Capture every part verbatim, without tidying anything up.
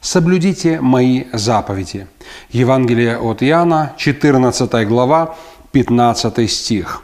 соблюдите мои заповеди». Евангелие от Иоанна, четырнадцатая глава, пятнадцатый стих.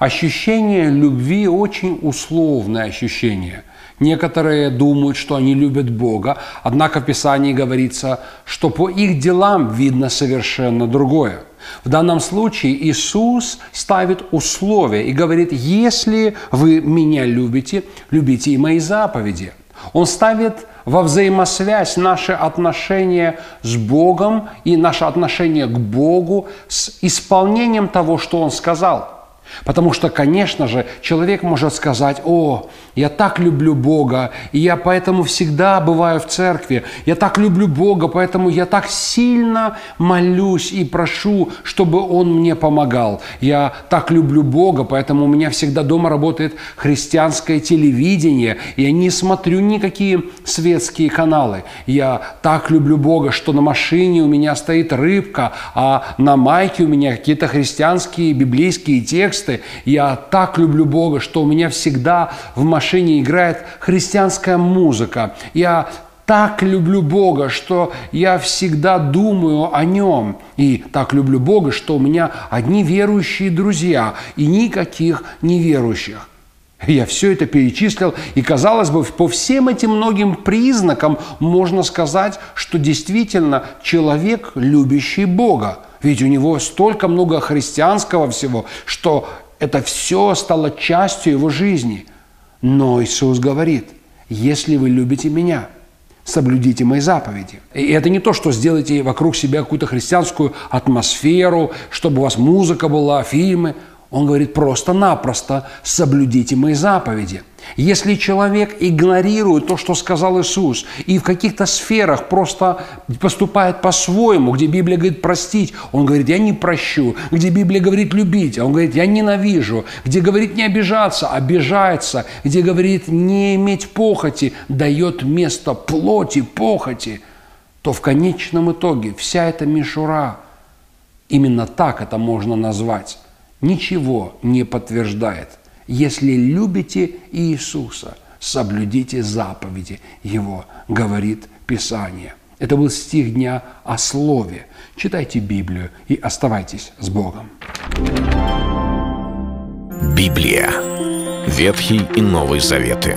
Ощущение любви — очень условное ощущение. Некоторые думают, что они любят Бога, однако в Писании говорится, что по их делам видно совершенно другое. В данном случае Иисус ставит условия и говорит: «Если вы меня любите, любите и мои заповеди». Он ставит во взаимосвязь наши отношения с Богом и наше отношение к Богу с исполнением того, что Он сказал. Потому что, конечно же, человек может сказать: «О, я так люблю Бога, и я поэтому всегда бываю в церкви. Я так люблю Бога, поэтому я так сильно молюсь и прошу, чтобы Он мне помогал. Я так люблю Бога, поэтому у меня всегда дома работает христианское телевидение, и я не смотрю никакие светские каналы. Я так люблю Бога, что на машине у меня стоит рыбка, а на майке у меня какие-то христианские библейские тексты. Я так люблю Бога, что у меня всегда в машине играет христианская музыка. Я так люблю Бога, что я всегда думаю о Нем. И так люблю Бога, что у меня одни верующие друзья и никаких неверующих». Я все это перечислил, и, казалось бы, по всем этим многим признакам можно сказать, что действительно человек, любящий Бога. Ведь у него столько много христианского всего, что это все стало частью его жизни. Но Иисус говорит: «Если вы любите меня, соблюдите мои заповеди». И это не то, что сделайте вокруг себя какую-то христианскую атмосферу, чтобы у вас музыка была, фильмы. Он говорит просто-напросто: «Соблюдите мои заповеди». Если человек игнорирует то, что сказал Иисус, и в каких-то сферах просто поступает по-своему, где Библия говорит «простить», он говорит «я не прощу», где Библия говорит «любить», а он говорит «я ненавижу», где говорит «не обижаться», обижается, где говорит «не иметь похоти», дает место плоти, похоти, то в конечном итоге вся эта мишура, именно так это можно назвать, ничего не подтверждает. «Если любите Иисуса, соблюдите заповеди Его», говорит Писание. Это был стих дня о Слове. Читайте Библию и оставайтесь с Богом. Библия. Ветхий и Новый Заветы.